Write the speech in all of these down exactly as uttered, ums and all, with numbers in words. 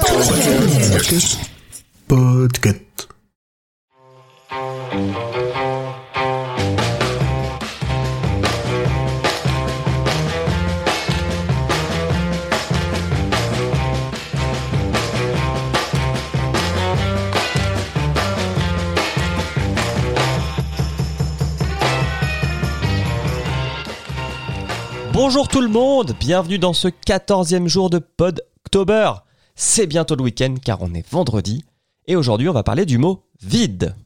Podquest. Podquest. Bonjour tout le monde, bienvenue dans ce quatorzième jour de Podtober. C'est bientôt le week-end car on est vendredi et aujourd'hui on va parler du mot vide.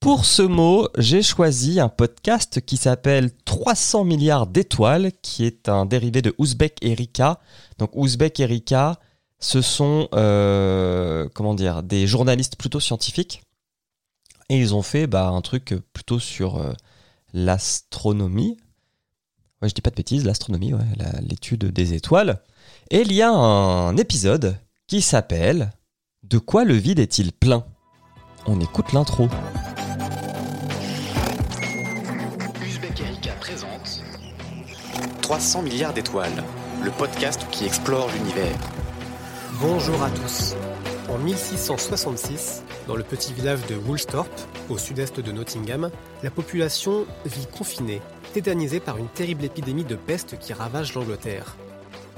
Pour ce mot, j'ai choisi un podcast qui s'appelle trois cents milliards d'étoiles qui est un dérivé de Ouzbek et Rika. Donc Ouzbek et Rika, ce sont euh, comment dire, des journalistes plutôt scientifiques et ils ont fait bah, un truc plutôt sur euh, l'astronomie. Ouais, je dis pas de bêtises, l'astronomie, ouais, la, l'étude des étoiles. Et il y a un épisode qui s'appelle « De quoi le vide est-il plein ?» On écoute l'intro. Uzbek Erika présente trois cents milliards d'étoiles, le podcast qui explore l'univers. Bonjour à tous. En mille six cent soixante-six, dans le petit village de Woolsthorpe, au sud-est de Nottingham, la population vit confinée, tétanisée par une terrible épidémie de peste qui ravage l'Angleterre.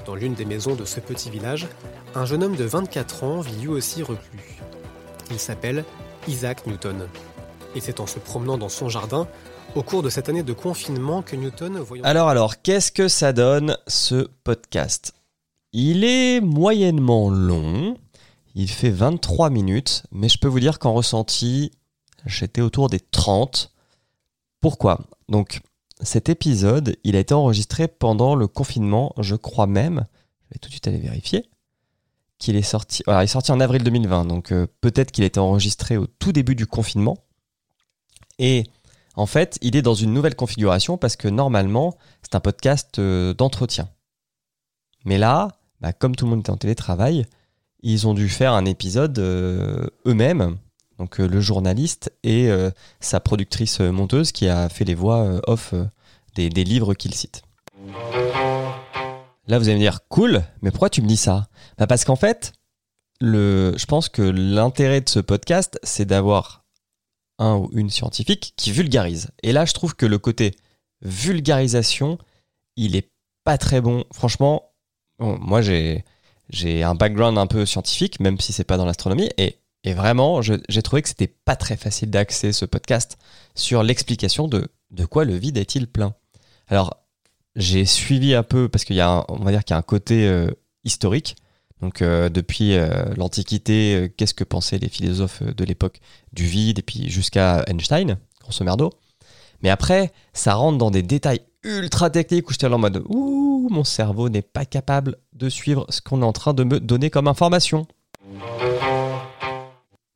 Dans l'une des maisons de ce petit village, un jeune homme de vingt-quatre ans vit lui aussi reclus. Il s'appelle Isaac Newton. Et c'est en se promenant dans son jardin, au cours de cette année de confinement, que Newton voyait... Alors, alors, qu'est-ce que ça donne, ce podcast ? Il est moyennement long, il fait vingt-trois minutes, mais je peux vous dire qu'en ressenti, j'étais autour des trente. Pourquoi ? Donc... Cet épisode, il a été enregistré pendant le confinement, je crois même, je vais tout de suite aller vérifier, qu'il est sorti, alors il est sorti en avril deux mille vingt, donc euh, peut-être qu'il a été enregistré au tout début du confinement. Et en fait, il est dans une nouvelle configuration parce que normalement, c'est un podcast euh, d'entretien. Mais là, bah, comme tout le monde était en télétravail, ils ont dû faire un épisode euh, eux-mêmes. Donc euh, le journaliste et euh, sa productrice euh, monteuse qui a fait les voix euh, off euh, des, des livres qu'il cite. Là, vous allez me dire, cool, mais pourquoi tu me dis ça ? Bah parce qu'en fait, le, je pense que l'intérêt de ce podcast, c'est d'avoir un ou une scientifique qui vulgarise. Et là, je trouve que le côté vulgarisation, il est pas très bon. Franchement, bon, moi, j'ai, j'ai un background un peu scientifique, même si c'est pas dans l'astronomie, et Et vraiment, je, j'ai trouvé que c'était pas très facile d'axer ce podcast sur l'explication de de quoi le vide est-il plein. Alors, j'ai suivi un peu parce qu'il y a, un, on va dire qu'il y a un côté euh, historique. Donc euh, depuis euh, l'Antiquité, euh, qu'est-ce que pensaient les philosophes de l'époque du vide et puis jusqu'à Einstein, grosso merdo. Mais après, ça rentre dans des détails ultra techniques où j'étais en mode ouh, mon cerveau n'est pas capable de suivre ce qu'on est en train de me donner comme information.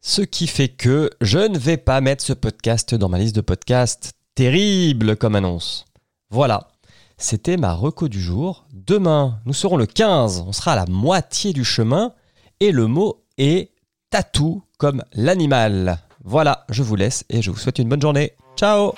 Ce qui fait que je ne vais pas mettre ce podcast dans ma liste de podcasts. Terrible comme annonce. Voilà, c'était ma reco du jour. Demain, nous serons le quinze, on sera à la moitié du chemin et le mot est tatou comme l'animal. Voilà, je vous laisse et je vous souhaite une bonne journée. Ciao !